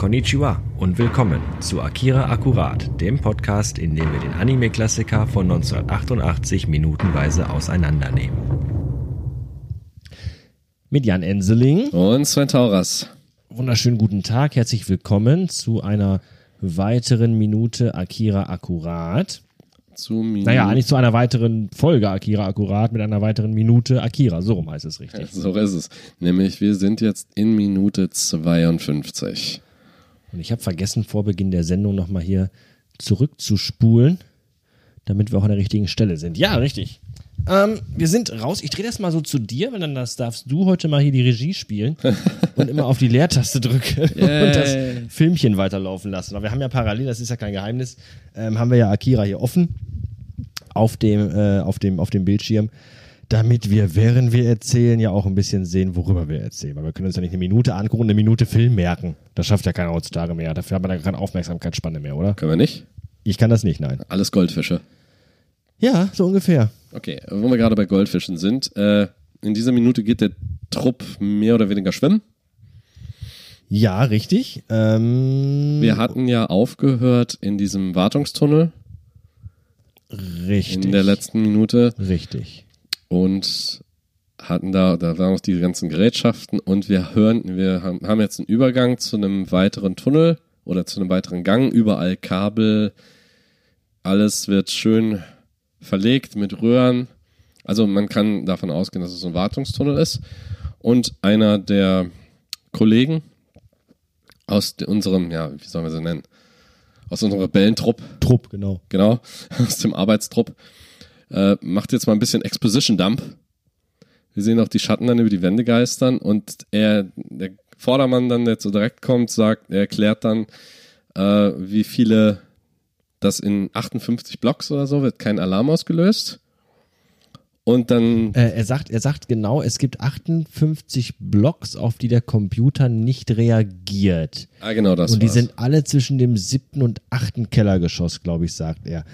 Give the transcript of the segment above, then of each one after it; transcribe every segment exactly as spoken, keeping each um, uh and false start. Konnichiwa und willkommen zu Akira Akkurat, dem Podcast, in dem wir den Anime-Klassiker von neunzehnhundertachtundachtzig minutenweise auseinandernehmen. Mit Jan Enseling und Sven Tauras. Wunderschönen guten Tag, herzlich willkommen zu einer weiteren Minute Akira Akkurat. Zu naja, eigentlich zu einer weiteren Folge Akira Akkurat mit einer weiteren Minute Akira. So rum heißt es richtig. Ja, so ist es. Nämlich wir sind jetzt in Minute zweiundfünfzig. Und ich habe vergessen, vor Beginn der Sendung nochmal hier zurückzuspulen, damit wir auch an der richtigen Stelle sind. Ja, richtig. Ähm, wir sind raus. Ich drehe das mal so zu dir, weil dann das darfst du heute mal hier die Regie spielen und immer auf die Leertaste drücken yeah. und das Filmchen weiterlaufen lassen. Aber wir haben ja parallel, das ist ja kein Geheimnis, ähm, haben wir ja Akira hier offen auf dem, äh, auf dem, auf dem Bildschirm, damit wir, während wir erzählen, ja auch ein bisschen sehen, worüber wir erzählen. Weil wir können uns ja nicht eine Minute angucken und eine Minute Film merken. Das schafft ja keiner heutzutage mehr. Dafür hat man ja keine Aufmerksamkeitsspanne mehr, oder? Können wir nicht? Ich kann das nicht, nein. Alles Goldfische. Ja, so ungefähr. Okay, wo wir gerade bei Goldfischen sind, äh, in dieser Minute geht der Trupp mehr oder weniger schwimmen. Ja, richtig. Ähm, wir hatten ja aufgehört in diesem Wartungstunnel. Richtig. In der letzten Minute. Richtig. Und hatten da, da waren noch die ganzen Gerätschaften und wir hören, wir haben, haben jetzt einen Übergang zu einem weiteren Tunnel oder zu einem weiteren Gang, überall Kabel, alles wird schön verlegt mit Röhren. Also man kann davon ausgehen, dass es so ein Wartungstunnel ist. Und einer der Kollegen aus unserem, ja, wie sollen wir sie nennen? Aus unserem Rebellentrupp. Trupp, genau. Genau, aus dem Arbeitstrupp. Äh, macht jetzt mal ein bisschen Exposition-Dump. Wir sehen auch die Schatten dann über die Wände geistern und er, der Vordermann dann, der so direkt kommt, sagt, er erklärt dann, äh, wie viele dass in achtundfünfzig Blocks oder so wird kein Alarm ausgelöst. Und dann... Äh, er sagt, er sagt genau, es gibt achtundfünfzig Blocks, auf die der Computer nicht reagiert. Ah, genau das. Und die war's. Sind alle zwischen dem siebten und achten Kellergeschoss, glaube ich, sagt er.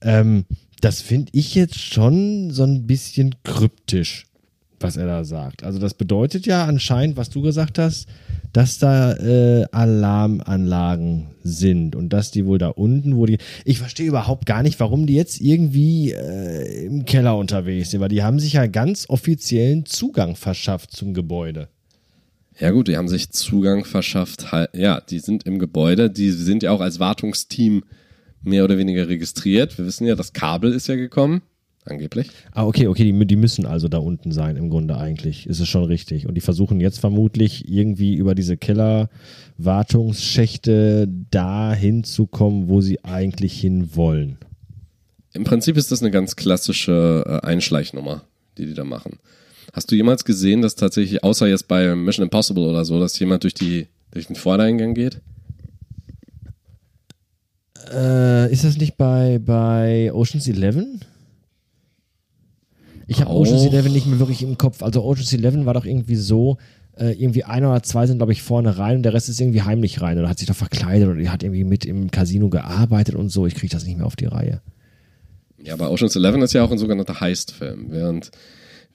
Ähm, das finde ich jetzt schon so ein bisschen kryptisch, was er da sagt. Also das bedeutet ja anscheinend, was du gesagt hast, dass da äh, Alarmanlagen sind und dass die wohl da unten, wo die... Ich verstehe überhaupt gar nicht, warum die jetzt irgendwie äh, im Keller unterwegs sind, weil die haben sich ja ganz offiziellen Zugang verschafft zum Gebäude. Ja gut, die haben sich Zugang verschafft, halt, ja, die sind im Gebäude, die sind ja auch als Wartungsteam mehr oder weniger registriert. Wir wissen ja, das Kabel ist ja gekommen. Angeblich. Ah, okay, okay, die, die müssen also da unten sein im Grunde eigentlich, ist es schon richtig. Und die versuchen jetzt vermutlich irgendwie über diese Keller-Wartungsschächte da hinzukommen, wo sie eigentlich hin wollen. Im Prinzip ist das eine ganz klassische äh, Einschleichnummer, die die da machen. Hast du jemals gesehen, dass tatsächlich, außer jetzt bei Mission Impossible oder so, dass jemand durch, die, durch den Vordereingang geht? Äh, ist das nicht bei, bei Ocean's Eleven? Ich habe Ocean's Eleven nicht mehr wirklich im Kopf. Also Ocean's Eleven war doch irgendwie so, äh, irgendwie ein oder zwei sind, glaube ich, vorne rein und der Rest ist irgendwie heimlich rein oder hat sich doch verkleidet oder die hat irgendwie mit im Casino gearbeitet und so. Ich kriege das nicht mehr auf die Reihe. Ja, aber Ocean's Eleven ist ja auch ein sogenannter Heist-Film, während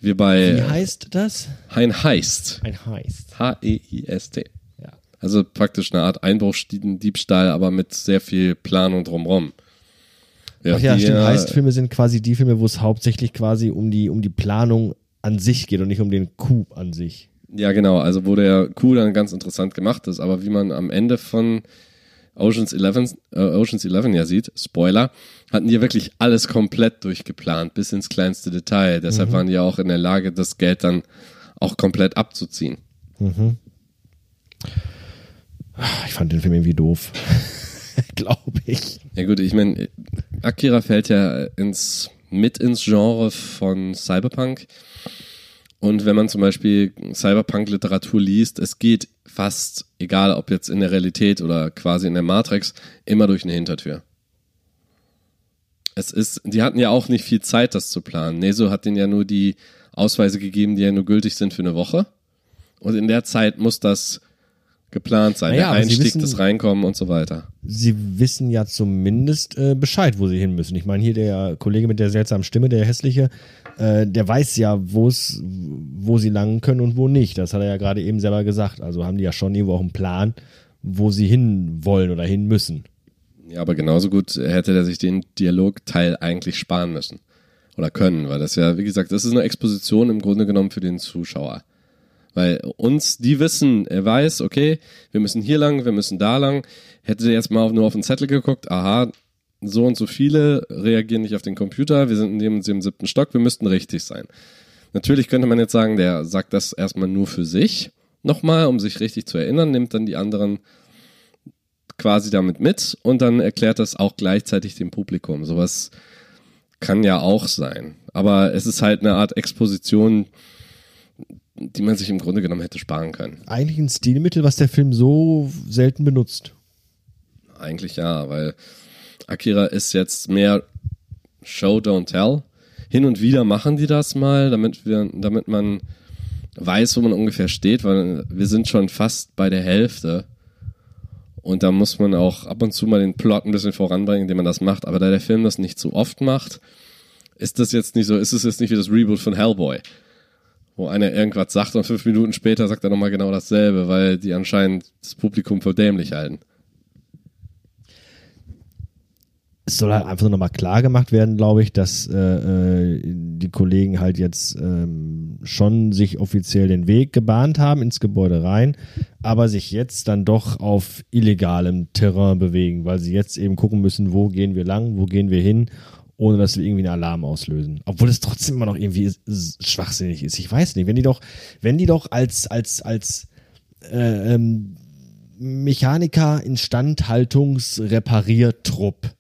wir bei... Wie heißt das? Ein Heist. Ein Heist. H E I S T. Ja. Also praktisch eine Art Einbruchdiebstahl, aber mit sehr viel Planung drumherum. Ja, Ach ja, die, stimmt. Heistfilme sind quasi die Filme, wo es hauptsächlich quasi um die, um die Planung an sich geht und nicht um den Coup an sich. Ja, genau. Also wo der Coup dann ganz interessant gemacht ist. Aber wie man am Ende von Ocean's Eleven, äh, Ocean's Eleven ja sieht, Spoiler, hatten die wirklich alles komplett durchgeplant, bis ins kleinste Detail. Deshalb mhm. waren die ja auch in der Lage, das Geld dann auch komplett abzuziehen. Mhm. Ich fand den Film irgendwie doof. Glaube ich. Ja gut, ich meine, Akira fällt ja ins, mit ins Genre von Cyberpunk. Und wenn man zum Beispiel Cyberpunk-Literatur liest, es geht fast, egal ob jetzt in der Realität oder quasi in der Matrix, immer durch eine Hintertür. Es ist, die hatten ja auch nicht viel Zeit, das zu planen. Nezu hat denen ja nur die Ausweise gegeben, die ja nur gültig sind für eine Woche. Und in der Zeit muss das geplant sein, naja, der Einstieg, wissen, das Reinkommen und so weiter. Sie wissen ja zumindest äh, Bescheid, wo sie hin müssen. Ich meine, hier der Kollege mit der seltsamen Stimme, der hässliche, äh, der weiß ja, wo's, wo sie langen können und wo nicht. Das hat er ja gerade eben selber gesagt. Also haben die ja schon irgendwo auch einen Plan, wo sie hin wollen oder hin müssen. Ja, aber genauso gut hätte er sich den Dialogteil eigentlich sparen müssen oder können, weil das ja, wie gesagt, das ist eine Exposition im Grunde genommen für den Zuschauer. Weil uns, die wissen, er weiß, okay, wir müssen hier lang, wir müssen da lang. Hätte er jetzt mal nur auf den Zettel geguckt, aha, so und so viele reagieren nicht auf den Computer, wir sind in dem und dem siebten Stock, wir müssten richtig sein. Natürlich könnte man jetzt sagen, der sagt das erstmal nur für sich nochmal, um sich richtig zu erinnern, nimmt dann die anderen quasi damit mit und dann erklärt das auch gleichzeitig dem Publikum. Sowas kann ja auch sein. Aber es ist halt eine Art Exposition, die man sich im Grunde genommen hätte sparen können. Eigentlich ein Stilmittel, was der Film so selten benutzt. Eigentlich ja, weil Akira ist jetzt mehr Show, Don't Tell. Hin und wieder machen die das mal, damit wir, damit man weiß, wo man ungefähr steht, weil wir sind schon fast bei der Hälfte und da muss man auch ab und zu mal den Plot ein bisschen voranbringen, indem man das macht, aber da der Film das nicht so oft macht, ist das jetzt nicht so, ist es jetzt nicht wie das Reboot von Hellboy, wo einer irgendwas sagt und fünf Minuten später sagt er nochmal genau dasselbe, weil die anscheinend das Publikum für dämlich halten. Es soll halt einfach nochmal klar gemacht werden, glaube ich, dass äh, die Kollegen halt jetzt ähm, schon sich offiziell den Weg gebahnt haben ins Gebäude rein, aber sich jetzt dann doch auf illegalem Terrain bewegen, weil sie jetzt eben gucken müssen, wo gehen wir lang, wo gehen wir hin, ohne dass wir irgendwie einen Alarm auslösen. Obwohl es trotzdem immer noch irgendwie ist, ist, schwachsinnig ist. Ich weiß nicht, wenn die doch, wenn die doch als, als, als äh, ähm, Mechaniker Instandhaltungs-Repariertrupp,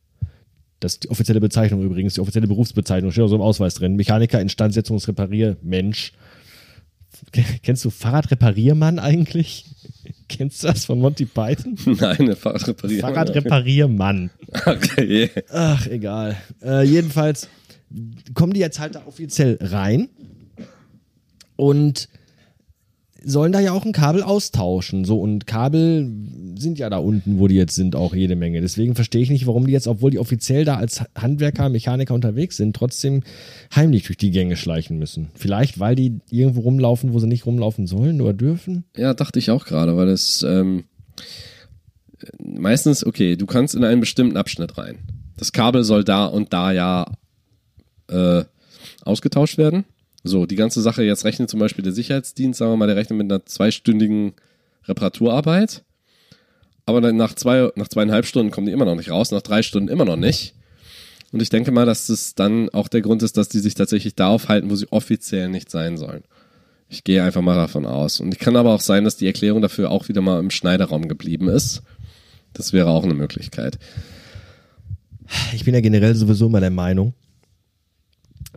das ist die offizielle Bezeichnung übrigens, die offizielle Berufsbezeichnung, steht auch so im Ausweis drin. Mechaniker, Instandsetzungsrepariermensch. Kennst du Fahrradrepariermann eigentlich? Kennst du das von Monty Python? Nein, Fahrradrepariermann. Fahrradrepariermann. Okay. Ach, egal. Äh, jedenfalls kommen die jetzt halt da offiziell rein und sollen da ja auch ein Kabel austauschen. So, und Kabel sind ja da unten, wo die jetzt sind, auch jede Menge. Deswegen verstehe ich nicht, warum die jetzt, obwohl die offiziell da als Handwerker, Mechaniker unterwegs sind, trotzdem heimlich durch die Gänge schleichen müssen. Vielleicht, weil die irgendwo rumlaufen, wo sie nicht rumlaufen sollen oder dürfen? Ja, dachte ich auch gerade, weil das ähm, meistens, okay, du kannst in einen bestimmten Abschnitt rein. Das Kabel soll da und da ja äh, ausgetauscht werden. So, die ganze Sache jetzt rechnet zum Beispiel der Sicherheitsdienst, sagen wir mal, der rechnet mit einer zweistündigen Reparaturarbeit. Aber dann nach, zwei, nach zweieinhalb Stunden kommen die immer noch nicht raus, nach drei Stunden immer noch nicht. Und ich denke mal, dass das dann auch der Grund ist, dass die sich tatsächlich da aufhalten, wo sie offiziell nicht sein sollen. Ich gehe einfach mal davon aus. Und es kann aber auch sein, dass die Erklärung dafür auch wieder mal im Schneiderraum geblieben ist. Das wäre auch eine Möglichkeit. Ich bin ja generell sowieso mal der Meinung,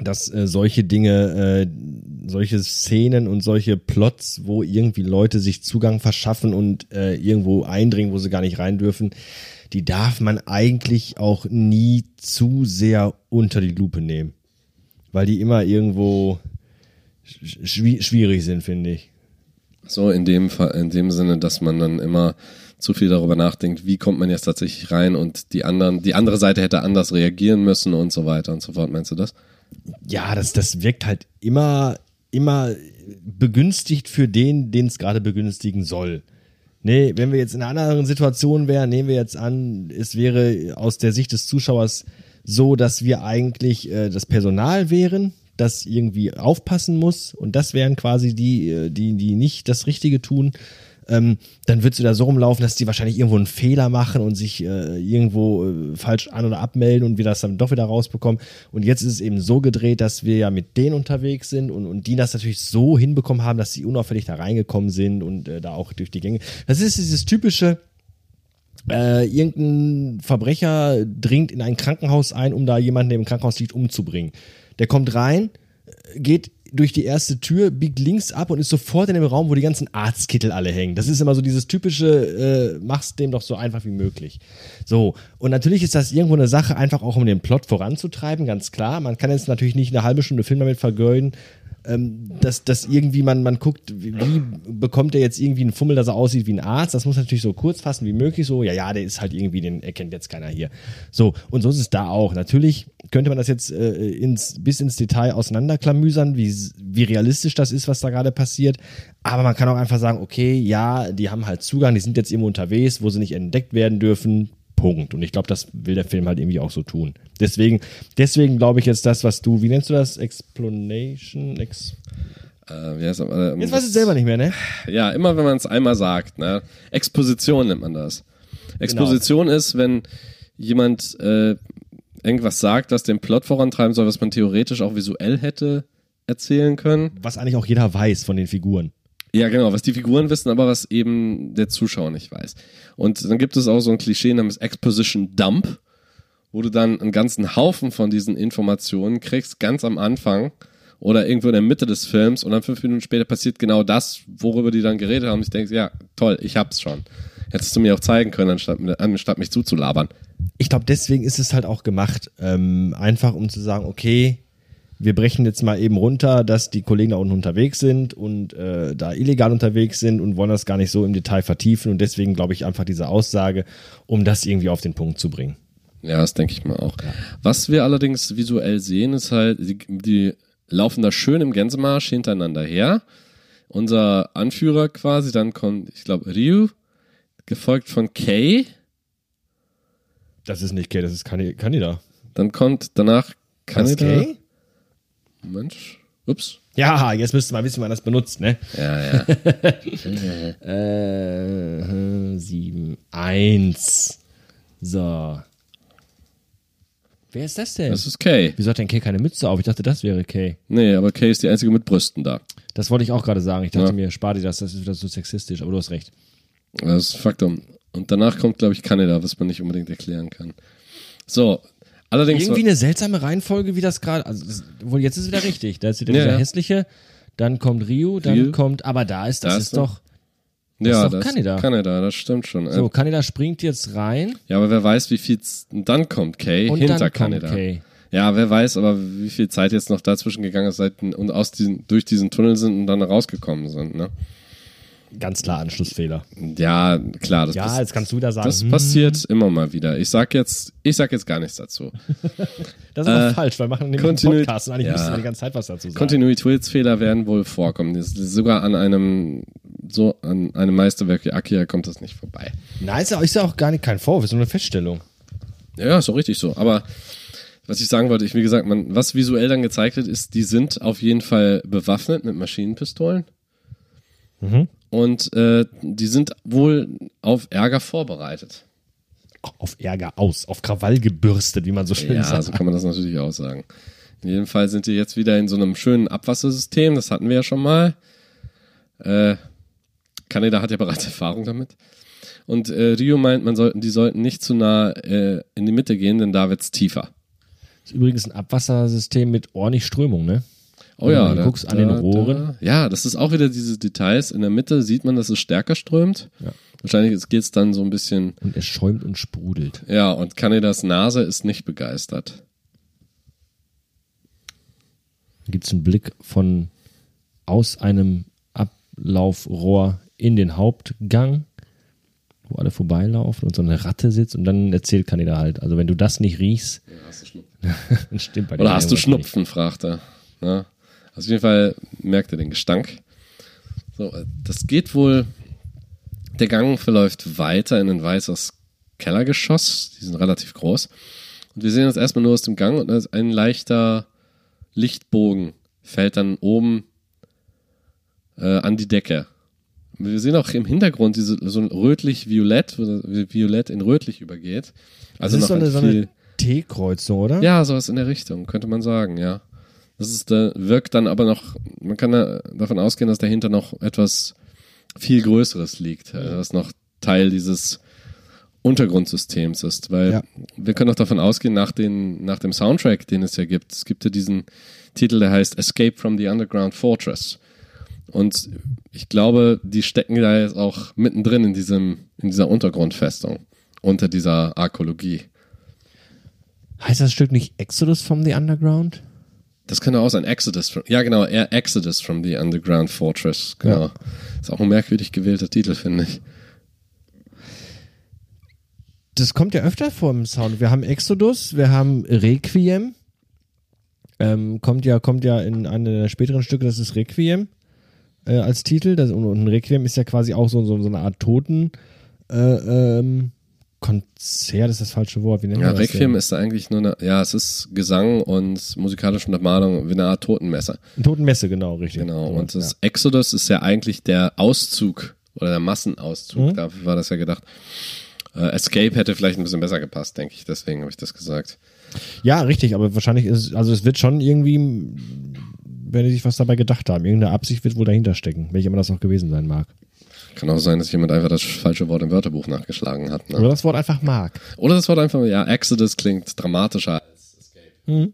dass äh, solche Dinge, äh, solche Szenen und solche Plots, wo irgendwie Leute sich Zugang verschaffen und äh, irgendwo eindringen, wo sie gar nicht rein dürfen, die darf man eigentlich auch nie zu sehr unter die Lupe nehmen. Weil die immer irgendwo schwi- schwierig sind, finde ich. So, in dem Fall, in dem Sinne, dass man dann immer zu viel darüber nachdenkt, wie kommt man jetzt tatsächlich rein und die anderen, die andere Seite hätte anders reagieren müssen und so weiter und so fort. Meinst du das? Ja, das, das wirkt halt immer, immer begünstigt für den, den es gerade begünstigen soll. Nee, wenn wir jetzt in einer anderen Situation wären, nehmen wir jetzt an, es wäre aus der Sicht des Zuschauers so, dass wir eigentlich äh, das Personal wären, das irgendwie aufpassen muss und das wären quasi die, die, die nicht das Richtige tun. Ähm, dann würdest du da so rumlaufen, dass die wahrscheinlich irgendwo einen Fehler machen und sich äh, irgendwo äh, falsch an- oder abmelden und wir das dann doch wieder rausbekommen. Und jetzt ist es eben so gedreht, dass wir ja mit denen unterwegs sind und, und die das natürlich so hinbekommen haben, dass sie unauffällig da reingekommen sind und äh, da auch durch die Gänge. Das ist dieses typische, äh, irgendein Verbrecher dringt in ein Krankenhaus ein, um da jemanden, der im Krankenhaus liegt, umzubringen. Der kommt rein, geht durch die erste Tür, biegt links ab und ist sofort in dem Raum, wo die ganzen Arztkittel alle hängen. Das ist immer so dieses typische, äh, mach's dem doch so einfach wie möglich. So, und natürlich ist das irgendwo eine Sache, einfach auch um den Plot voranzutreiben, ganz klar. Man kann jetzt natürlich nicht eine halbe Stunde Film damit vergeuden, ähm, dass, dass irgendwie man, man guckt, wie bekommt er jetzt irgendwie einen Fummel, dass er aussieht wie ein Arzt. Das muss natürlich so kurz fassen wie möglich. So, ja, ja, der ist halt irgendwie, den erkennt jetzt keiner hier. So, und so ist es da auch. Natürlich könnte man das jetzt äh, ins, bis ins Detail auseinanderklamüsern, wie, wie realistisch das ist, was da gerade passiert. Aber man kann auch einfach sagen, okay, ja, die haben halt Zugang, die sind jetzt irgendwo unterwegs, wo sie nicht entdeckt werden dürfen. Punkt. Und ich glaube, das will der Film halt irgendwie auch so tun. Deswegen, deswegen glaube ich jetzt das, was du, wie nennst du das? Explanation? Ex- äh, wie heißt das? Äh, jetzt weiß ich selber nicht mehr, ne? Ja, immer wenn man es einmal sagt, ne? Exposition nennt man das. Exposition genau. Ist, wenn jemand äh, irgendwas sagt, das den Plot vorantreiben soll, was man theoretisch auch visuell hätte erzählen können. Was eigentlich auch jeder weiß von den Figuren. Ja, genau, was die Figuren wissen, aber was eben der Zuschauer nicht weiß. Und dann gibt es auch so ein Klischee namens Exposition Dump, wo du dann einen ganzen Haufen von diesen Informationen kriegst, ganz am Anfang oder irgendwo in der Mitte des Films und dann fünf Minuten später passiert genau das, worüber die dann geredet haben. Ich denke, ja, toll, ich hab's schon. Hättest du mir auch zeigen können, anstatt, anstatt mich zuzulabern. Ich glaube, deswegen ist es halt auch gemacht, ähm, einfach um zu sagen, okay, wir brechen jetzt mal eben runter, dass die Kollegen da unten unterwegs sind und äh, da illegal unterwegs sind und wollen das gar nicht so im Detail vertiefen. Und deswegen glaube ich einfach diese Aussage, um das irgendwie auf den Punkt zu bringen. Ja, das denke ich mal auch. Ja. Was wir allerdings visuell sehen, ist halt, die, die laufen da schön im Gänsemarsch hintereinander her. Unser Anführer quasi, dann kommt, ich glaube, Ryu, gefolgt von Kay. Das ist nicht Kay, das ist Kaneda. Dann kommt danach Kaneda. Mensch, ups. Ja, jetzt müsst ihr mal wissen, wann das benutzt, ne? Ja, ja. äh, sieben eins. So. Wer ist das denn? Das ist Kay. Wieso hat denn Kay keine Mütze auf? Ich dachte, das wäre Kay. Nee, aber Kay ist die einzige mit Brüsten da. Das wollte ich auch gerade sagen. Ich dachte ja. mir, spar dir das, das ist wieder so sexistisch, aber du hast recht. Das ist Faktum. Und danach kommt, glaube ich, Kaneda, was man nicht unbedingt erklären kann. So. Allerdings irgendwie eine seltsame Reihenfolge, wie das gerade, also das, wohl jetzt ist es wieder richtig, da ist wieder ja, dieser ja. hässliche, dann kommt Rio, dann Rio. kommt, aber da ist, das da ist, ist doch, das ja, ist doch das Kaneda. Kaneda, das stimmt schon. So, Kaneda springt jetzt rein. Ja, aber wer weiß, wie viel, dann kommt Kay und hinter dann Kaneda. Kommt Kay. Ja, wer weiß, aber wie viel Zeit jetzt noch dazwischen gegangen ist, seit, und aus diesen, durch diesen Tunnel sind und dann rausgekommen sind, ne? Ganz klar Anschlussfehler. Ja, klar. Das ja, pass- jetzt kannst du da sagen. Das hm. passiert immer mal wieder. Ich sag jetzt, ich sag jetzt gar nichts dazu. Das ist äh, auch falsch, weil wir machen nämlich Continu- einen Podcast und eigentlich ja. müssen wir die ganze Zeit was dazu sagen. Kontinuitätsfehler werden wohl vorkommen. Das ist sogar an einem, so an einem Meisterwerk wie Akira kommt das nicht vorbei. Nein, ist ja auch, auch gar nicht kein Vorwurf, ist nur eine Feststellung. Ja, ist auch richtig so. Aber was ich sagen wollte, ich wie gesagt, man, was visuell dann gezeigt wird, ist, die sind auf jeden Fall bewaffnet mit Maschinenpistolen. Mhm. Und äh, die sind wohl auf Ärger vorbereitet. Auf Ärger aus, auf Krawall gebürstet, wie man so schön ja, sagt. Ja, so kann man das natürlich auch sagen. In jedem Fall sind die jetzt wieder in so einem schönen Abwassersystem, das hatten wir ja schon mal. Äh, Kaneda hat ja bereits Erfahrung damit. Und äh, Rio meint, man sollten, die sollten nicht zu nah äh, in die Mitte gehen, denn da wird's tiefer. Das ist übrigens ein Abwassersystem mit ordentlich Strömung, ne? Oh ja, du da, guckst an da, den Rohren. Da. Ja, das ist auch wieder diese Details. In der Mitte sieht man, dass es stärker strömt. Ja. Wahrscheinlich geht es dann so ein bisschen... Und es schäumt und sprudelt. Ja, und Kanedas Nase ist nicht begeistert. Da gibt es einen Blick von aus einem Ablaufrohr in den Hauptgang, wo alle vorbeilaufen und so eine Ratte sitzt und dann erzählt Kaneda halt. Also wenn du das nicht riechst... Ja, hast du Schnupfen. Stimmt bei dir. Oder hast du Schnupfen, nicht. Fragt er. Ja. Also auf jeden Fall merkt er den Gestank. So, das geht wohl, der Gang verläuft weiter in ein weißes Kellergeschoss, die sind relativ groß. Und wir sehen uns erstmal nur aus dem Gang und ein leichter Lichtbogen fällt dann oben äh, an die Decke. Und wir sehen auch im Hintergrund diese, so ein rötlich-violett, wo violett in rötlich übergeht. Also das ist noch so eine, so eine T-Kreuzung, oder? Ja, sowas in der Richtung, könnte man sagen, ja. Das ist, da wirkt dann aber noch, man kann da davon ausgehen, dass dahinter noch etwas viel Größeres liegt, was noch Teil dieses Untergrundsystems ist, weil ja. wir können auch davon ausgehen, nach, den, nach dem Soundtrack, den es ja gibt, es gibt ja diesen Titel, der heißt Escape from the Underground Fortress und ich glaube, die stecken da jetzt auch mittendrin in, diesem, in dieser Untergrundfestung, unter dieser Arkologie. Heißt das Stück nicht Exodus from the Underground? Das könnte auch sein. Exodus from, ja, genau. Exodus from the Underground Fortress. Genau. Ja. Ist auch ein merkwürdig gewählter Titel, finde ich. Das kommt ja öfter vor im Sound. Wir haben Exodus, wir haben Requiem. Ähm, kommt ja, kommt ja in einem der späteren Stücke, das ist Requiem äh, als Titel. Das, und, und Requiem ist ja quasi auch so, so, so eine Art Toten äh, ähm, Konzert ist das falsche Wort. Wie nennt ja, man das Requiem denn? Ist da eigentlich nur eine, ja, es ist Gesang und musikalische Untermalung wie eine Art Totenmesse. Totenmesse, genau, richtig. Genau, und so, das ja. Exodus ist ja eigentlich der Auszug oder der Massenauszug, mhm. dafür war das ja gedacht. Äh, Escape hätte vielleicht ein bisschen besser gepasst, denke ich, deswegen habe ich das gesagt. Ja, richtig, aber wahrscheinlich ist, also es wird schon irgendwie, wenn die sich was dabei gedacht haben, irgendeine Absicht wird wohl dahinter stecken, welche immer das auch gewesen sein mag. Kann auch sein, dass jemand einfach das falsche Wort im Wörterbuch nachgeschlagen hat. Ne? Oder das Wort einfach mag. Oder das Wort einfach, ja, Exodus klingt dramatischer als Escape. Hm.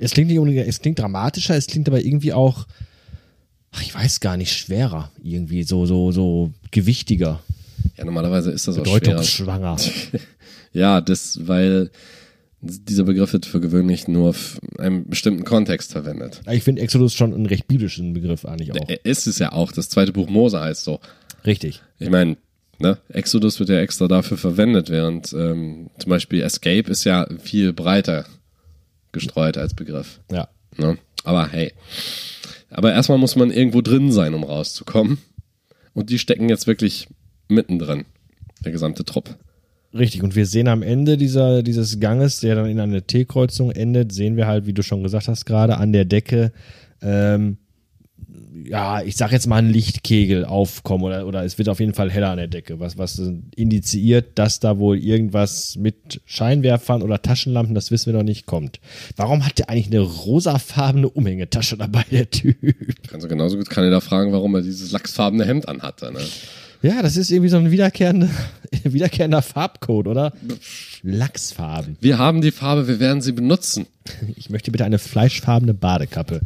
Es klingt nicht unbedingt, es klingt dramatischer, es klingt aber irgendwie auch, ach, ich weiß gar nicht, schwerer, irgendwie so, so, so gewichtiger. Ja, normalerweise ist das auch schwer. Bedeutungsschwanger. Ja, das, weil dieser Begriff wird für gewöhnlich nur f- einem bestimmten Kontext verwendet. Ich finde Exodus schon einen recht biblischen Begriff eigentlich auch. Ist es ja auch. Das zweite Buch Mose heißt so. Richtig. Ich meine, ne, Exodus wird ja extra dafür verwendet, während ähm, zum Beispiel Escape ist ja viel breiter gestreut als Begriff. Ja. Ne? Aber hey. Aber erstmal muss man irgendwo drin sein, um rauszukommen. Und die stecken jetzt wirklich mittendrin. Der gesamte Trupp. Richtig, und wir sehen am Ende dieser, dieses Ganges, der dann in einer T-Kreuzung endet, sehen wir halt, wie du schon gesagt hast gerade, an der Decke, ähm, ja, ich sag jetzt mal einen Lichtkegel aufkommen oder, oder es wird auf jeden Fall heller an der Decke, was, was indiziert, dass da wohl irgendwas mit Scheinwerfern oder Taschenlampen, das wissen wir noch nicht, kommt. Warum hat der eigentlich eine rosafarbene Umhängetasche dabei, der Typ? Kannst du genauso gut Kaneda fragen, warum er dieses lachsfarbene Hemd anhatte, ne? Ja, das ist irgendwie so ein wiederkehrender, wiederkehrender Farbcode, oder? Lachsfarben. Wir haben die Farbe, wir werden sie benutzen. Ich möchte bitte eine fleischfarbene Badekappe.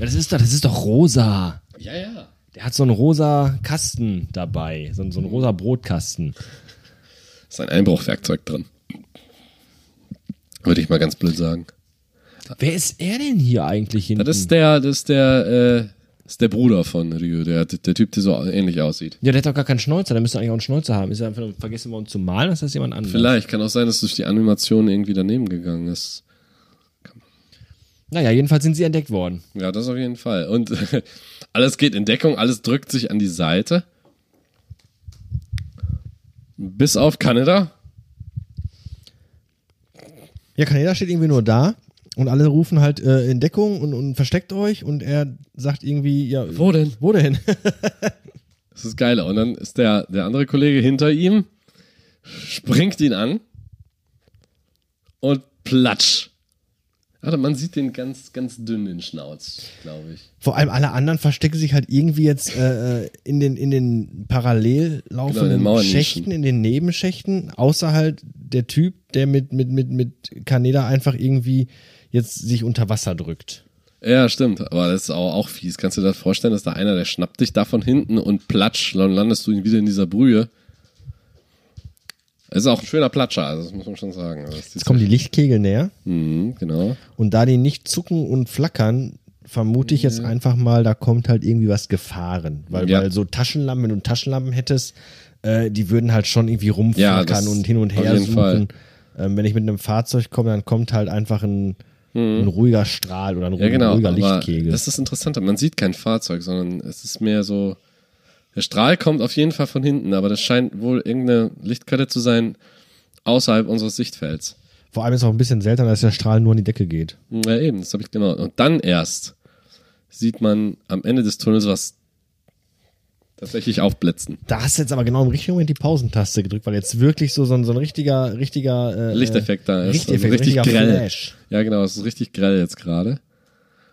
Das ist doch, das ist doch rosa. Ja, ja. Der hat so einen rosa Kasten dabei, so, so einen rosa Brotkasten. Ist ein Einbruchwerkzeug drin. Würde ich mal ganz blöd sagen. Wer ist er denn hier eigentlich hinten? Das ist der, das ist der, äh, Das ist der Bruder von Ryu, der, der Typ, der so ähnlich aussieht. Ja, der hat doch gar keinen Schnäuzer, der müsste eigentlich auch einen Schnäuzer haben. Ist er einfach vergessen worden zu malen, dass das jemand anderes? Vielleicht, kann auch sein, dass durch die Animation irgendwie daneben gegangen ist. Naja, jedenfalls sind sie entdeckt worden. Ja, das auf jeden Fall. Und alles geht in Deckung, alles drückt sich an die Seite. Bis auf Kaneda. Ja, Kaneda steht irgendwie nur da. Und alle rufen halt äh, in Deckung und, und versteckt euch und er sagt irgendwie, ja. Wo denn? Wo denn? Das ist geil. Und dann ist der, der andere Kollege hinter ihm, springt ihn an und platsch. Also man sieht den ganz, ganz dünnen Schnauz, glaube ich. Vor allem alle anderen verstecken sich halt irgendwie jetzt äh, in den, in den parallel laufenden genau, in den Schächten, in den Nebenschächten, außer halt der Typ, der mit, mit, mit, mit Kaneda einfach irgendwie jetzt sich unter Wasser drückt. Ja, stimmt. Aber das ist auch, auch fies. Kannst du dir das vorstellen, dass da einer, der schnappt dich da von hinten und platsch, dann landest du ihn wieder in dieser Brühe. Es ist auch ein schöner Platscher, also das muss man schon sagen. Jetzt kommen die Lichtkegel näher. Mhm, genau. Und da die nicht zucken und flackern, vermute ich jetzt einfach mal, da kommt halt irgendwie was gefahren. Weil, ja. weil so Taschenlampen, wenn du Taschenlampen hättest, äh, die würden halt schon irgendwie rumflackern ja, und hin und her suchen. Ähm, wenn ich mit einem Fahrzeug komme, dann kommt halt einfach ein, mhm. ein ruhiger Strahl oder ein ja, genau, ruhiger Lichtkegel. Das ist interessanter. Man sieht kein Fahrzeug, sondern es ist mehr so... Der Strahl kommt auf jeden Fall von hinten, aber das scheint wohl irgendeine Lichtkette zu sein außerhalb unseres Sichtfelds. Vor allem ist es auch ein bisschen seltsam, dass der Strahl nur an die Decke geht. Ja eben, das habe ich genau. Und dann erst sieht man am Ende des Tunnels was tatsächlich aufblitzen. Da hast du jetzt aber genau im richtigen Moment die Pausentaste gedrückt, weil jetzt wirklich so, so, ein, so ein richtiger, richtiger äh, Lichteffekt da ist. Lichteffekt, also richtig grell. Flash. Ja genau, es ist richtig grell jetzt gerade.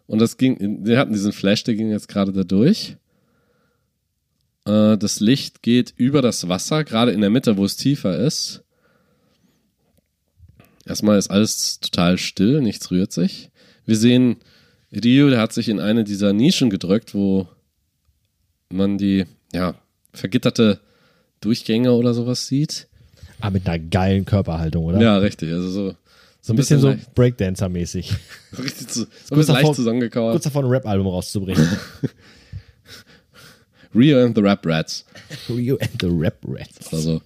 Und das ging, wir hatten diesen Flash, der ging jetzt gerade da durch. Das Licht geht über das Wasser, gerade in der Mitte, wo es tiefer ist. Erstmal ist alles total still, nichts rührt sich. Wir sehen, Rio, der hat sich in eine dieser Nischen gedrückt, wo man die ja, vergitterte Durchgänge oder sowas sieht. Ah, mit einer geilen Körperhaltung, oder? Ja, richtig. Also so So ein bisschen, bisschen so Breakdancer-mäßig. Richtig zu, so ein bisschen leicht zusammengekauert. Kurz davor, ein Rap-Album rauszubringen. Rio and the Rap Rats. Rio and the Rap Rats. Also.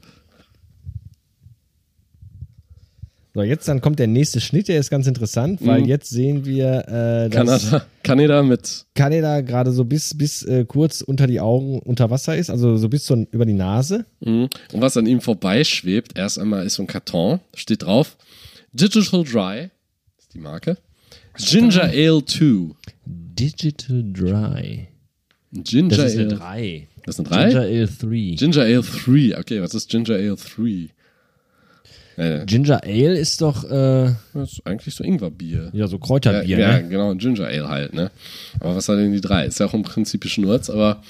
So, jetzt dann kommt der nächste Schnitt, der ist ganz interessant, weil mhm. jetzt sehen wir, äh, dass Kaneda, Kaneda mit Kaneda gerade so bis, bis äh, kurz unter die Augen unter Wasser ist, also so bis so über die Nase. Mhm. Und was an ihm vorbeischwebt, erst einmal ist so ein Karton, steht drauf, Digital Dry, ist die Marke, Ginger Ale zwei. Digital Dry. Ginger das ist Ale. Eine drei. Das ist eine drei? Ginger Ale drei. Ginger Ale drei, okay, was ist Ginger Ale drei? Äh, Ginger Ale ist doch... Äh, das ist eigentlich so Ingwerbier. Ja, so Kräuterbier, ja, ne? Ja, genau, Ginger Ale halt, ne? Aber was hat denn die drei? Ist ja auch im Prinzip Schnurz, aber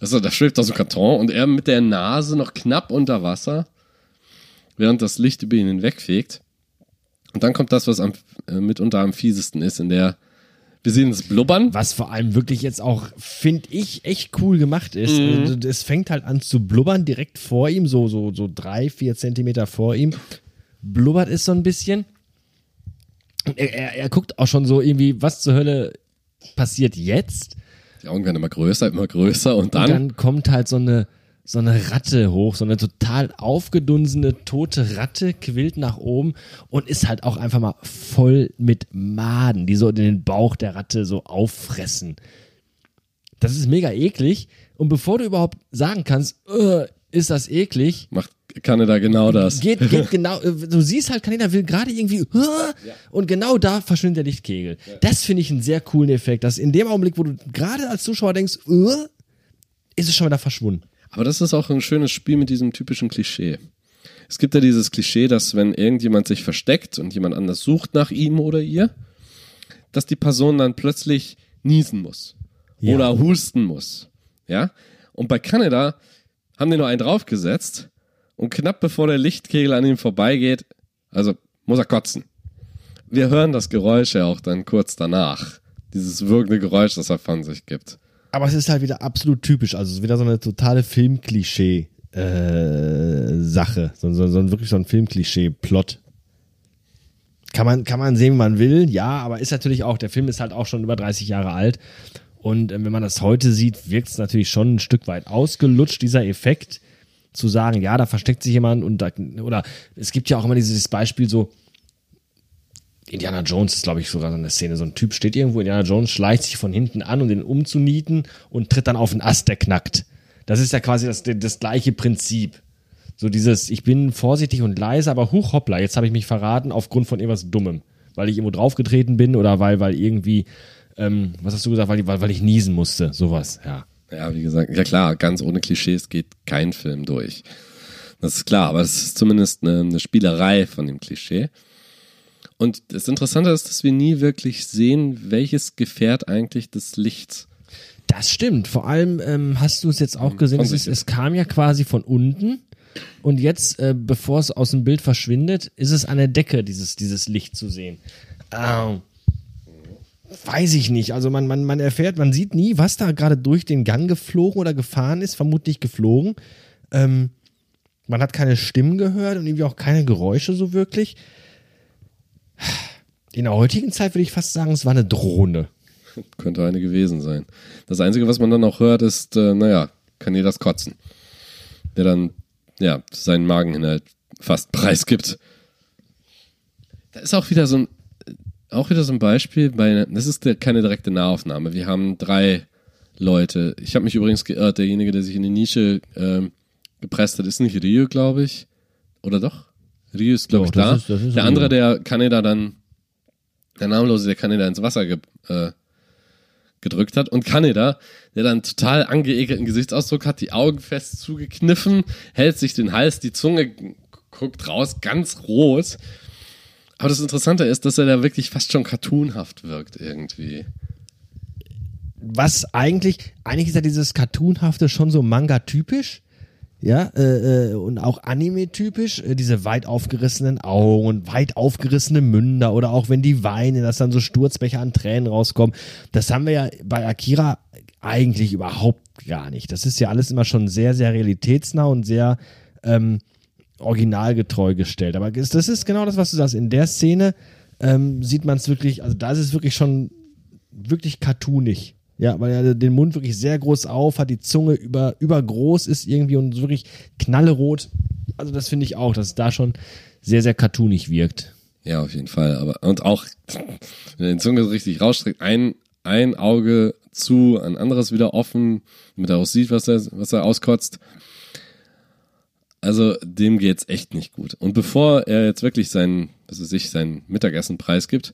also, da schwebt da so ein Karton und er mit der Nase noch knapp unter Wasser, während das Licht über ihn hinwegfegt. Und dann kommt das, was am, äh, mitunter am fiesesten ist, in der wir sehen es blubbern. Was vor allem wirklich jetzt auch, finde ich, echt cool gemacht ist. Mhm. Also, es fängt halt an zu blubbern direkt vor ihm, so, so, so drei, vier Zentimeter vor ihm. Blubbert es so ein bisschen. Und er, er, er guckt auch schon so irgendwie, was zur Hölle passiert jetzt? Die Augen werden immer größer, immer größer und dann... Und dann kommt halt so eine, so eine Ratte hoch, so eine total aufgedunsene, tote Ratte quillt nach oben und ist halt auch einfach mal voll mit Maden, die so in den Bauch der Ratte so auffressen. Das ist mega eklig. Und bevor du überhaupt sagen kannst, uh, ist das eklig... Macht Kaneda genau das. Geht, geht genau... Du siehst halt, Kaneda will gerade irgendwie... Uh, ja. Und genau da verschwindet der Lichtkegel. Ja. Das finde ich einen sehr coolen Effekt, dass in dem Augenblick, wo du gerade als Zuschauer denkst, uh, ist es schon wieder verschwunden. Aber das ist auch ein schönes Spiel mit diesem typischen Klischee. Es gibt ja dieses Klischee, dass wenn irgendjemand sich versteckt und jemand anders sucht nach ihm oder ihr, dass die Person dann plötzlich niesen muss. Ja. Oder husten muss. Ja? Und bei Kaneda haben die nur einen draufgesetzt und knapp bevor der Lichtkegel an ihm vorbeigeht, also muss er kotzen. Wir hören das Geräusch ja auch dann kurz danach. Dieses würgende Geräusch, das er von sich gibt. Aber es ist halt wieder absolut typisch, also es ist wieder so eine totale Filmklischee-Sache, äh, so, so, so wirklich so ein Filmklischee-Plot. Kann man, kann man sehen, wie man will, ja, aber ist natürlich auch, der Film ist halt auch schon über dreißig Jahre alt und äh, wenn man das heute sieht, wirkt es natürlich schon ein Stück weit ausgelutscht, dieser Effekt, zu sagen, ja, da versteckt sich jemand und da, oder es gibt ja auch immer dieses Beispiel so, Indiana Jones ist, glaube ich, sogar so eine Szene. So ein Typ steht irgendwo, Indiana Jones schleicht sich von hinten an, um den umzunieten und tritt dann auf einen Ast, der knackt. Das ist ja quasi das, das gleiche Prinzip. So dieses, ich bin vorsichtig und leise, aber huch, hoppla, jetzt habe ich mich verraten aufgrund von irgendwas Dummem. Weil ich irgendwo draufgetreten bin oder weil, weil irgendwie, ähm, was hast du gesagt, weil, weil, weil ich niesen musste, sowas, ja. Ja, wie gesagt, ja klar, ganz ohne Klischees geht kein Film durch. Das ist klar, aber es ist zumindest eine, eine Spielerei von dem Klischee. Und das Interessante ist, dass wir nie wirklich sehen, welches Gefährt eigentlich das Licht. Das stimmt. Vor allem ähm, hast du es jetzt auch gesehen, es, ist, es kam ja quasi von unten und jetzt, äh, bevor es aus dem Bild verschwindet, ist es an der Decke, dieses, dieses Licht zu sehen. Oh. Weiß ich nicht. Also man, man, man erfährt, man sieht nie, was da gerade durch den Gang geflogen oder gefahren ist, vermutlich geflogen. Ähm, man hat keine Stimmen gehört und irgendwie auch keine Geräusche so wirklich. In der heutigen Zeit würde ich fast sagen, es war eine Drohne. Könnte eine gewesen sein. Das Einzige, was man dann auch hört, ist, äh, naja, Kanedas Kotzen. Der dann, ja, seinen Mageninhalt fast preisgibt. Da ist auch wieder so ein, auch wieder so ein Beispiel, bei, das ist keine direkte Nahaufnahme. Wir haben drei Leute. Ich habe mich übrigens geirrt, derjenige, der sich in die Nische äh, gepresst hat, ist nicht Rio, glaube ich. Oder doch? Rio ist, glaube ich, da. Ist, ist der andere, der Kaneda dann, der Namenlose, der Kaneda ins Wasser ge- äh, gedrückt hat. Und Kaneda, der dann total angeekelten Gesichtsausdruck hat, die Augen fest zugekniffen, hält sich den Hals, die Zunge g- guckt raus, ganz rot. Aber das Interessante ist, dass er da wirklich fast schon cartoonhaft wirkt irgendwie. Was eigentlich, eigentlich ist ja dieses Cartoonhafte schon so Manga-typisch. Ja, äh, und auch anime-typisch, äh, diese weit aufgerissenen Augen und weit aufgerissene Münder oder auch wenn die weinen, dass dann so Sturzbecher an Tränen rauskommen. Das haben wir ja bei Akira eigentlich überhaupt gar nicht. Das ist ja alles immer schon sehr, sehr realitätsnah und sehr ähm, originalgetreu gestellt. Aber das ist genau das, was du sagst. In der Szene ähm, sieht man es wirklich, also da ist es wirklich schon wirklich cartoonig. Ja, weil er den Mund wirklich sehr groß auf hat, die Zunge über, übergroß ist irgendwie und wirklich knallerot. Also das finde ich auch, dass es da schon sehr, sehr cartoonig wirkt. Ja, auf jeden Fall. Aber und auch, wenn er die Zunge so richtig rausstreckt, ein, ein Auge zu, ein anderes wieder offen, damit er auch sieht, was er, was er auskotzt. Also dem geht's echt nicht gut. Und bevor er jetzt wirklich seinen, was weiß ich, seinen Mittagessen preisgibt,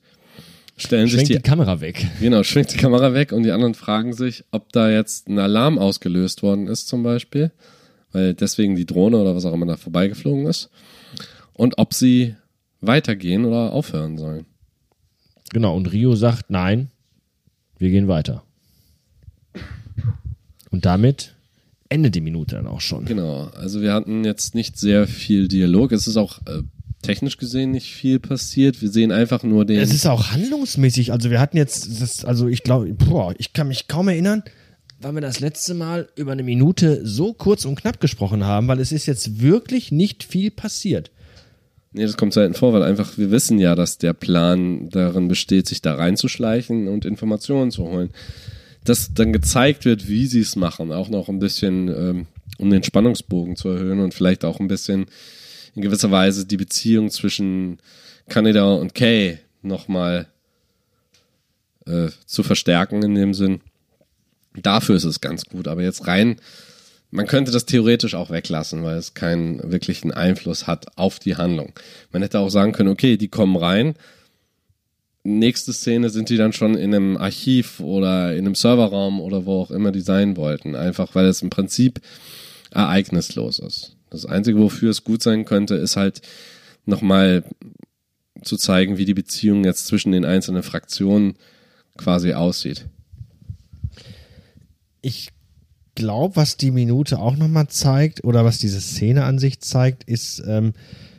stellen schwenkt sich die, die Kamera weg. Genau, schwenkt die Kamera weg und die anderen fragen sich, ob da jetzt ein Alarm ausgelöst worden ist zum Beispiel, weil deswegen die Drohne oder was auch immer da vorbeigeflogen ist und ob sie weitergehen oder aufhören sollen. Genau, und Rio sagt, nein, wir gehen weiter. Und damit endet die Minute dann auch schon. Genau, also wir hatten jetzt nicht sehr viel Dialog, es ist auch... Äh, technisch gesehen nicht viel passiert. Wir sehen einfach nur den... Es ist auch handlungsmäßig. Also wir hatten jetzt, das, also ich glaube, ich kann mich kaum erinnern, wann wir das letzte Mal über eine Minute so kurz und knapp gesprochen haben, weil es ist jetzt wirklich nicht viel passiert. Nee, das kommt selten vor, weil einfach wir wissen ja, dass der Plan darin besteht, sich da reinzuschleichen und Informationen zu holen. Dass dann gezeigt wird, wie sie es machen. Auch noch ein bisschen, ähm, um den Spannungsbogen zu erhöhen und vielleicht auch ein bisschen... in gewisser Weise die Beziehung zwischen Kaneda und Kay nochmal äh, zu verstärken in dem Sinn. Dafür ist es ganz gut, aber jetzt rein, man könnte das theoretisch auch weglassen, weil es keinen wirklichen Einfluss hat auf die Handlung. Man hätte auch sagen können, okay, die kommen rein, nächste Szene sind die dann schon in einem Archiv oder in einem Serverraum oder wo auch immer die sein wollten, einfach weil es im Prinzip ereignislos ist. Das Einzige, wofür es gut sein könnte, ist halt nochmal zu zeigen, wie die Beziehung jetzt zwischen den einzelnen Fraktionen quasi aussieht. Ich glaube, was die Minute auch nochmal zeigt oder was diese Szene an sich zeigt, ist, ähm,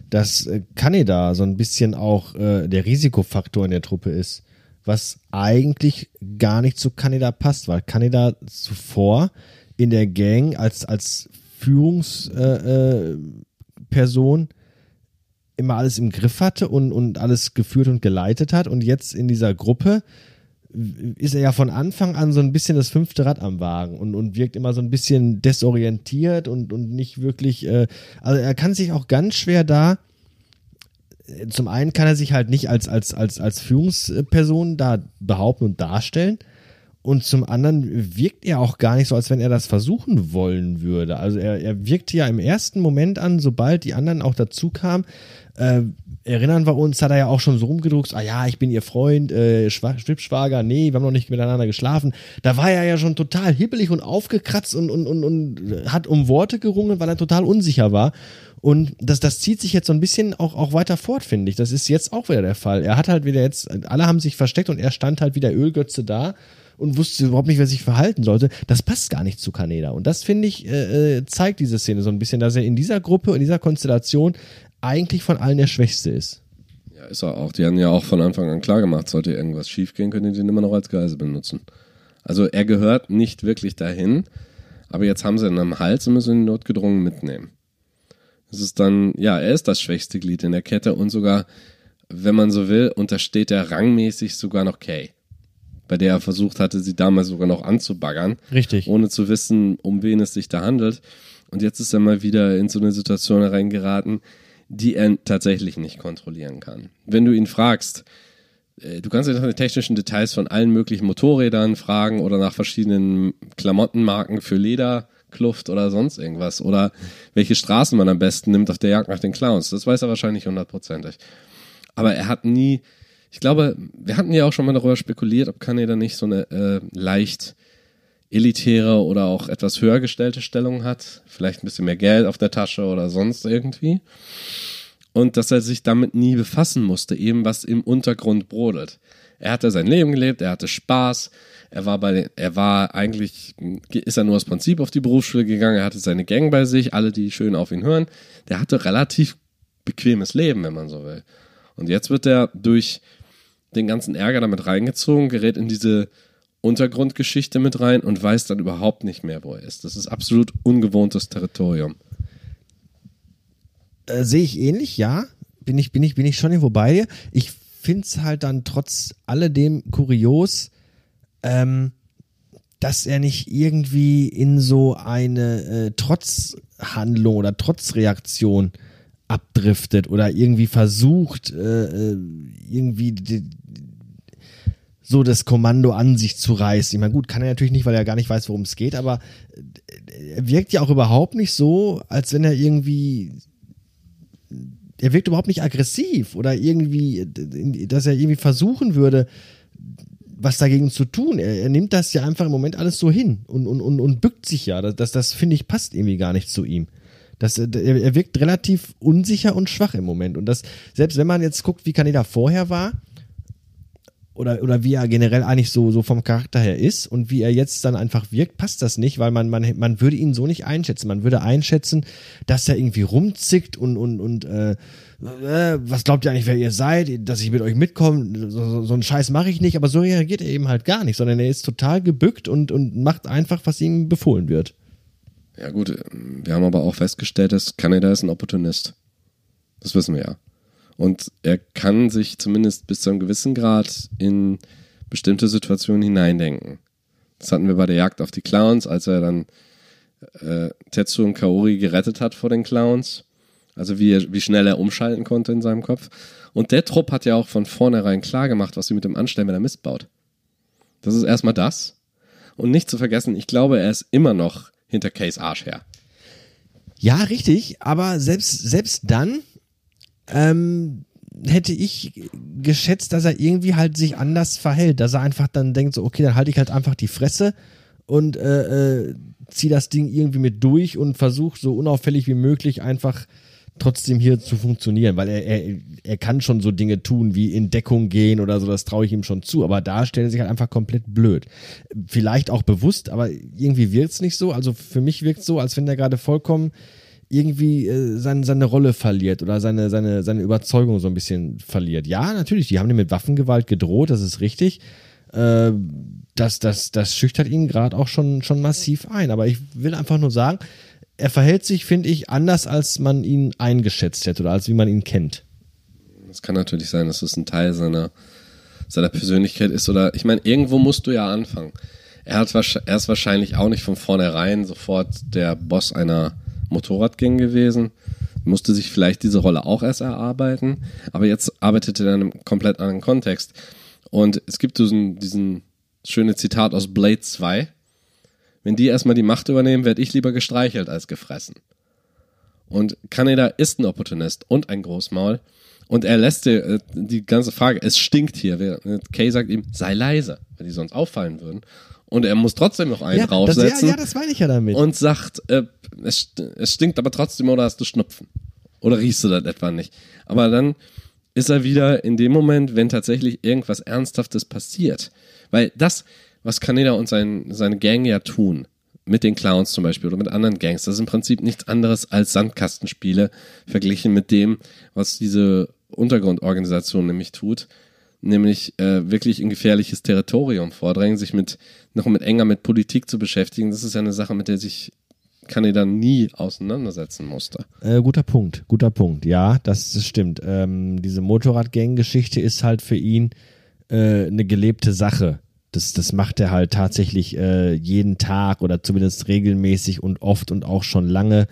dass Kaneda so ein bisschen auch äh, der Risikofaktor in der Truppe ist, was eigentlich gar nicht zu Kaneda passt, weil Kaneda zuvor in der Gang als, als Führungsperson äh, immer alles im Griff hatte und, und alles geführt und geleitet hat. Und jetzt in dieser Gruppe ist er ja von Anfang an so ein bisschen das fünfte Rad am Wagen und, und wirkt immer so ein bisschen desorientiert und, und nicht wirklich, äh, also er kann sich auch ganz schwer da, zum einen kann er sich halt nicht als, als, als, als Führungsperson da behaupten und darstellen. Und zum anderen wirkt er auch gar nicht so, als wenn er das versuchen wollen würde. Also er, er wirkte ja im ersten Moment an, sobald die anderen auch dazu kamen, äh, erinnern wir uns, hat er ja auch schon so rumgedruckt, ah ja, ich bin ihr Freund, äh, Stippschwager, nee, wir haben noch nicht miteinander geschlafen. Da war er ja schon total hibbelig und aufgekratzt und, und, und, und hat um Worte gerungen, weil er total unsicher war. Und das, das zieht sich jetzt so ein bisschen auch, auch weiter fort, finde ich. Das ist jetzt auch wieder der Fall. Er hat halt wieder jetzt, alle haben sich versteckt und er stand halt wie der Ölgötze da und wusste überhaupt nicht, wer sich verhalten sollte. Das passt gar nicht zu Kaneda. Und das, finde ich, äh, zeigt diese Szene so ein bisschen, dass er in dieser Gruppe, in dieser Konstellation eigentlich von allen der Schwächste ist. Ja, ist er auch. Die haben ja auch von Anfang an klar gemacht, sollte irgendwas schiefgehen, können die den immer noch als Geisel benutzen. Also er gehört nicht wirklich dahin, aber jetzt haben sie ihn am Hals und müssen ihn notgedrungen mitnehmen. Es ist dann, ja, er ist das schwächste Glied in der Kette und sogar, wenn man so will, untersteht er rangmäßig sogar noch Kay, bei der er versucht hatte, sie damals sogar noch anzubaggern. Richtig. Ohne zu wissen, um wen es sich da handelt. Und jetzt ist er mal wieder in so eine Situation hereingeraten, die er tatsächlich nicht kontrollieren kann. Wenn du ihn fragst, du kannst ihn nach den technischen Details von allen möglichen Motorrädern fragen oder nach verschiedenen Klamottenmarken für Leder, Kluft oder sonst irgendwas oder welche Straßen man am besten nimmt auf der Jagd nach den Clowns. Das weiß er wahrscheinlich hundertprozentig. Aber er hat nie, ich glaube, wir hatten ja auch schon mal darüber spekuliert, ob Kaneda nicht so eine äh, leicht elitäre oder auch etwas höher gestellte Stellung hat. Vielleicht ein bisschen mehr Geld auf der Tasche oder sonst irgendwie. Und dass er sich damit nie befassen musste, eben was im Untergrund brodelt. Er hatte sein Leben gelebt, er hatte Spaß, er war bei den, er war eigentlich, ist er nur aus Prinzip auf die Berufsschule gegangen, er hatte seine Gang bei sich, alle, die schön auf ihn hören. Der hatte relativ bequemes Leben, wenn man so will. Und jetzt wird er durch den ganzen Ärger damit reingezogen, gerät in diese Untergrundgeschichte mit rein und weiß dann überhaupt nicht mehr, wo er ist. Das ist absolut ungewohntes Territorium. Äh, sehe ich ähnlich, ja. Bin ich, bin ich, bin ich schon irgendwo bei dir. Ich finde es halt dann trotz alledem kurios, ähm, dass er nicht irgendwie in so eine äh, Trotzhandlung oder Trotzreaktion abdriftet oder irgendwie versucht, äh, irgendwie die, so das Kommando an sich zu reißen. Ich meine, gut, kann er natürlich nicht, weil er gar nicht weiß, worum es geht, aber er wirkt ja auch überhaupt nicht so, als wenn er irgendwie, er wirkt überhaupt nicht aggressiv oder irgendwie, dass er irgendwie versuchen würde, was dagegen zu tun. Er, er nimmt das ja einfach im Moment alles so hin und, und, und, und bückt sich ja. Das, das, das finde ich, passt irgendwie gar nicht zu ihm. Das, er, er wirkt relativ unsicher und schwach im Moment. Und das, selbst wenn man jetzt guckt, wie Kaneda vorher war oder, oder wie er generell eigentlich so, so vom Charakter her ist und wie er jetzt dann einfach wirkt, passt das nicht, weil man, man, man würde ihn so nicht einschätzen. Man würde einschätzen, dass er irgendwie rumzickt und, und, und äh, äh, was glaubt ihr eigentlich, wer ihr seid, dass ich mit euch mitkomme? So, so, so einen Scheiß mache ich nicht. Aber so reagiert er eben halt gar nicht, sondern er ist total gebückt und, und macht einfach, was ihm befohlen wird. Ja gut, wir haben aber auch festgestellt, dass Kaneda ist ein Opportunist. Das wissen wir ja. Und er kann sich zumindest bis zu einem gewissen Grad in bestimmte Situationen hineindenken. Das hatten wir bei der Jagd auf die Clowns, als er dann äh, Tetsu und Kaori gerettet hat vor den Clowns. Also wie, er, wie schnell er umschalten konnte in seinem Kopf. Und der Trupp hat ja auch von vornherein klar gemacht, was sie mit dem anstellen, wenn er Mist baut. Das ist erstmal das. Und nicht zu vergessen, ich glaube, er ist immer noch hinter Kays Arsch her. Ja, richtig, aber selbst, selbst dann ähm, hätte ich geschätzt, dass er irgendwie halt sich anders verhält, dass er einfach dann denkt, so okay, dann halte ich halt einfach die Fresse und äh, äh, ziehe das Ding irgendwie mit durch und versuche so unauffällig wie möglich einfach trotzdem hier zu funktionieren, weil er, er, er kann schon so Dinge tun, wie in Deckung gehen oder so, das traue ich ihm schon zu, aber da stellt er sich halt einfach komplett blöd. Vielleicht auch bewusst, aber irgendwie wirkt es nicht so, also für mich wirkt es so, als wenn er gerade vollkommen irgendwie äh, seine, seine Rolle verliert oder seine, seine, seine Überzeugung so ein bisschen verliert. Ja, natürlich, die haben ihn mit Waffengewalt gedroht, das ist richtig, äh, das, das, das schüchtert ihn gerade auch schon, schon massiv ein, aber ich will einfach nur sagen, er verhält sich, finde ich, anders, als man ihn eingeschätzt hätte oder als wie man ihn kennt. Es kann natürlich sein, dass es ein Teil seiner, seiner Persönlichkeit ist. Oder ich meine, irgendwo musst du ja anfangen. Er, hat, er ist wahrscheinlich auch nicht von vornherein sofort der Boss einer Motorradgang gewesen. Musste sich vielleicht diese Rolle auch erst erarbeiten. Aber jetzt arbeitet er in einem komplett anderen Kontext. Und es gibt diesen, diesen schönen Zitat aus Blade zwei. Wenn die erstmal die Macht übernehmen, werde ich lieber gestreichelt als gefressen. Und Kaneda ist ein Opportunist und ein Großmaul. Und er lässt dir die ganze Frage, es stinkt hier. Kay sagt ihm, sei leise, weil die sonst auffallen würden. Und er muss trotzdem noch einen ja, draufsetzen. Das, ja, ja, das meine ich ja damit. Und sagt, äh, es, es stinkt aber trotzdem, oder hast du Schnupfen? Oder riechst du das etwa nicht? Aber dann ist er wieder in dem Moment, wenn tatsächlich irgendwas Ernsthaftes passiert. Weil das... was Kaneda und sein, seine Gang ja tun, mit den Clowns zum Beispiel oder mit anderen Gangs, das ist im Prinzip nichts anderes als Sandkastenspiele verglichen mit dem, was diese Untergrundorganisation nämlich tut, nämlich äh, wirklich in gefährliches Territorium vordrängen, sich mit noch mit enger mit Politik zu beschäftigen. Das ist ja eine Sache, mit der sich Kaneda nie auseinandersetzen musste. Äh, guter Punkt, guter Punkt. Ja, das, das stimmt. Ähm, diese Motorrad-Gang-Geschichte ist halt für ihn äh, eine gelebte Sache. Das, das macht er halt tatsächlich äh, jeden Tag oder zumindest regelmäßig und oft und auch schon lange.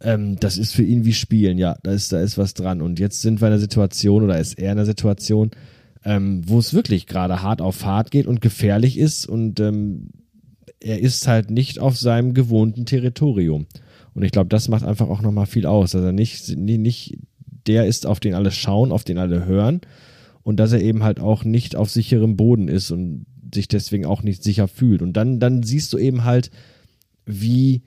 Ähm, das ist für ihn wie Spielen, ja, da ist, da ist was dran. Und jetzt sind wir in einer Situation oder ist er in einer Situation, ähm, wo es wirklich gerade hart auf hart geht und gefährlich ist und ähm, er ist halt nicht auf seinem gewohnten Territorium. Und ich glaube, das macht einfach auch nochmal viel aus, dass er nicht, nicht der ist, auf den alle schauen, auf den alle hören. Und dass er eben halt auch nicht auf sicherem Boden ist und sich deswegen auch nicht sicher fühlt. Und dann, dann siehst du eben halt, wie,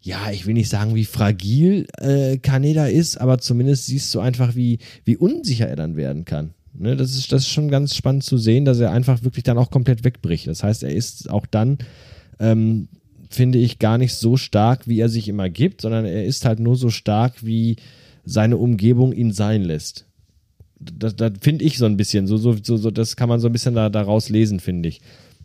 ja, ich will nicht sagen, wie fragil äh, Kaneda ist, aber zumindest siehst du einfach, wie, wie unsicher er dann werden kann. Ne, das ist, das ist schon ganz spannend zu sehen, dass er einfach wirklich dann auch komplett wegbricht. Das heißt, er ist auch dann, ähm, finde ich, gar nicht so stark, wie er sich immer gibt, sondern er ist halt nur so stark, wie seine Umgebung ihn sein lässt. Das, das finde ich so ein bisschen, so, so, so, das kann man so ein bisschen da, daraus lesen, finde ich.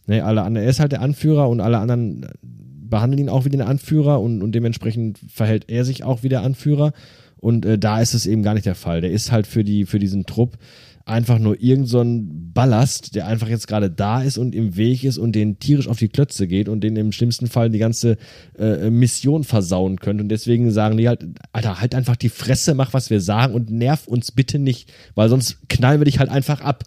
Ne, alle anderen, er ist halt der Anführer und alle anderen behandeln ihn auch wie den Anführer und, und dementsprechend verhält er sich auch wie der Anführer Und äh, da ist es eben gar nicht der Fall. Der ist halt für die für diesen Trupp einfach nur irgend so ein Ballast, der einfach jetzt gerade da ist und im Weg ist und den tierisch auf die Klötze geht und den im schlimmsten Fall die ganze äh, Mission versauen könnte. Und deswegen sagen die halt, Alter, halt einfach die Fresse, mach, was wir sagen und nerv uns bitte nicht, weil sonst knallen wir dich halt einfach ab.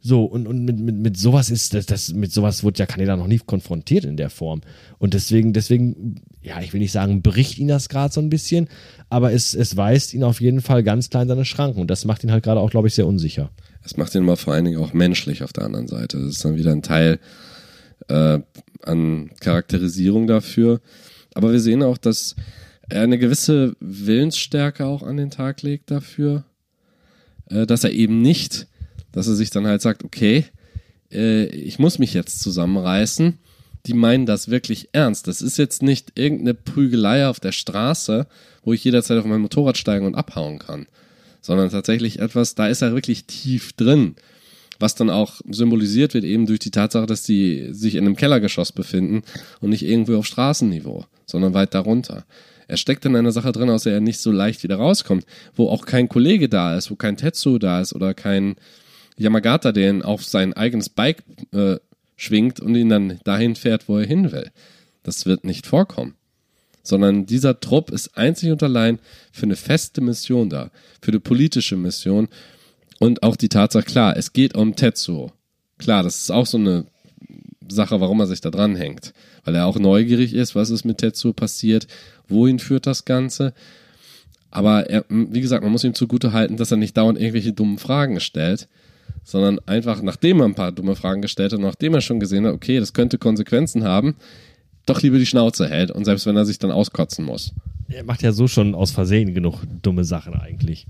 So, und, und mit, mit, mit sowas ist das, das, mit sowas wurde ja Kaneda noch nie konfrontiert in der Form. Und deswegen, deswegen, ja, ich will nicht sagen, bricht ihn das gerade so ein bisschen, aber es, es weist ihn auf jeden Fall ganz klein seine Schranken. Und das macht ihn halt gerade auch, glaube ich, sehr unsicher. Es macht ihn aber vor allen Dingen auch menschlich auf der anderen Seite. Das ist dann wieder ein Teil äh, an Charakterisierung dafür. Aber wir sehen auch, dass er eine gewisse Willensstärke auch an den Tag legt dafür, äh, dass er eben nicht. Dass er sich dann halt sagt, okay, äh, ich muss mich jetzt zusammenreißen. Die meinen das wirklich ernst. Das ist jetzt nicht irgendeine Prügelei auf der Straße, wo ich jederzeit auf mein Motorrad steigen und abhauen kann. Sondern tatsächlich etwas, da ist er wirklich tief drin. Was dann auch symbolisiert wird eben durch die Tatsache, dass die sich in einem Kellergeschoss befinden und nicht irgendwie auf Straßenniveau, sondern weit darunter. Er steckt in einer Sache drin, aus der er nicht so leicht wieder rauskommt. Wo auch kein Kollege da ist, wo kein Tetsu da ist oder kein Yamagata, der ihn auf sein eigenes Bike äh, schwingt und ihn dann dahin fährt, wo er hin will. Das wird nicht vorkommen. Sondern dieser Trupp ist einzig und allein für eine feste Mission da. Für eine politische Mission. Und auch die Tatsache, klar, es geht um Tetsuo. Klar, das ist auch so eine Sache, warum er sich da dranhängt. Weil er auch neugierig ist, was ist mit Tetsuo passiert, wohin führt das Ganze. Aber er, wie gesagt, man muss ihm zugute halten, dass er nicht dauernd irgendwelche dummen Fragen stellt, sondern einfach, nachdem er ein paar dumme Fragen gestellt hat, nachdem er schon gesehen hat, okay, das könnte Konsequenzen haben, doch lieber die Schnauze hält und selbst wenn er sich dann auskotzen muss. Er macht ja so schon aus Versehen genug dumme Sachen eigentlich.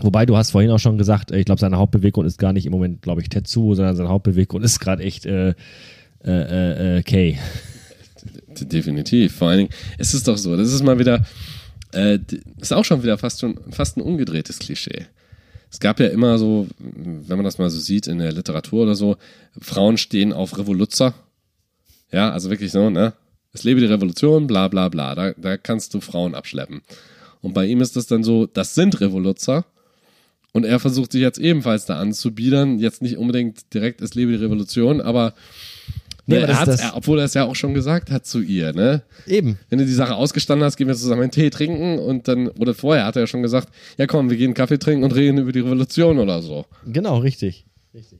Wobei, du hast vorhin auch schon gesagt, ich glaube, seine Hauptbeweggrund ist gar nicht im Moment, glaube ich, Tetsuo, sondern sein Hauptbeweggrund ist gerade echt äh, äh, äh, Kay. Definitiv, vor allen Dingen, es ist doch so, das ist mal wieder, äh, ist auch schon wieder fast, schon, fast ein umgedrehtes Klischee. Es gab ja immer so, wenn man das mal so sieht in der Literatur oder so, Frauen stehen auf Revoluzzer. Ja, also wirklich so, ne? Es lebe die Revolution, bla bla bla. Da, da kannst du Frauen abschleppen. Und bei ihm ist das dann so, das sind Revoluzzer. Und er versucht sich jetzt ebenfalls da anzubiedern. Jetzt nicht unbedingt direkt, es lebe die Revolution, aber, ne, ja, aber er hat's, er, obwohl er es ja auch schon gesagt hat zu ihr, ne? Eben. Wenn du die Sache ausgestanden hast, gehen wir zusammen einen Tee trinken und dann, oder vorher hat er ja schon gesagt, ja komm, wir gehen einen Kaffee trinken und reden über die Revolution oder so. Genau, richtig. Richtig.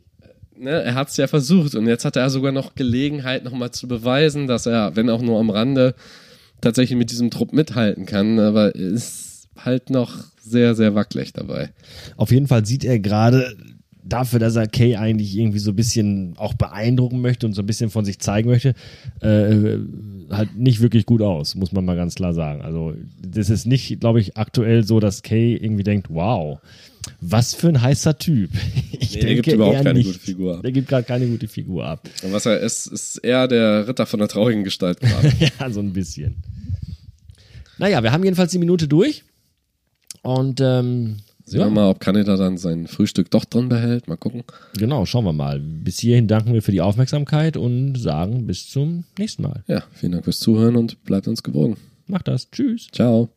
Ne, er hat es ja versucht und jetzt hat er sogar noch Gelegenheit, nochmal zu beweisen, dass er, wenn auch nur am Rande, tatsächlich mit diesem Trupp mithalten kann, aber ist halt noch sehr, sehr wackelig dabei. Auf jeden Fall sieht er gerade dafür, dass er Kay eigentlich irgendwie so ein bisschen auch beeindrucken möchte und so ein bisschen von sich zeigen möchte, äh, halt nicht wirklich gut aus, muss man mal ganz klar sagen. Also das ist nicht, glaube ich, aktuell so, dass Kay irgendwie denkt, wow, was für ein heißer Typ. Ich nee, denke, der gibt überhaupt keine nicht. gute Figur ab. Der gibt gerade keine gute Figur ab. Und was er ist, ist eher der Ritter von der traurigen Gestalt gerade. Ja, so ein bisschen. Naja, wir haben jedenfalls die Minute durch und ähm, sehen wir mal, ob Kaneda dann sein Frühstück doch drin behält. Mal gucken. Genau, schauen wir mal. Bis hierhin danken wir für die Aufmerksamkeit und sagen bis zum nächsten Mal. Ja, vielen Dank fürs Zuhören und bleibt uns gewogen. Macht das. Tschüss. Ciao.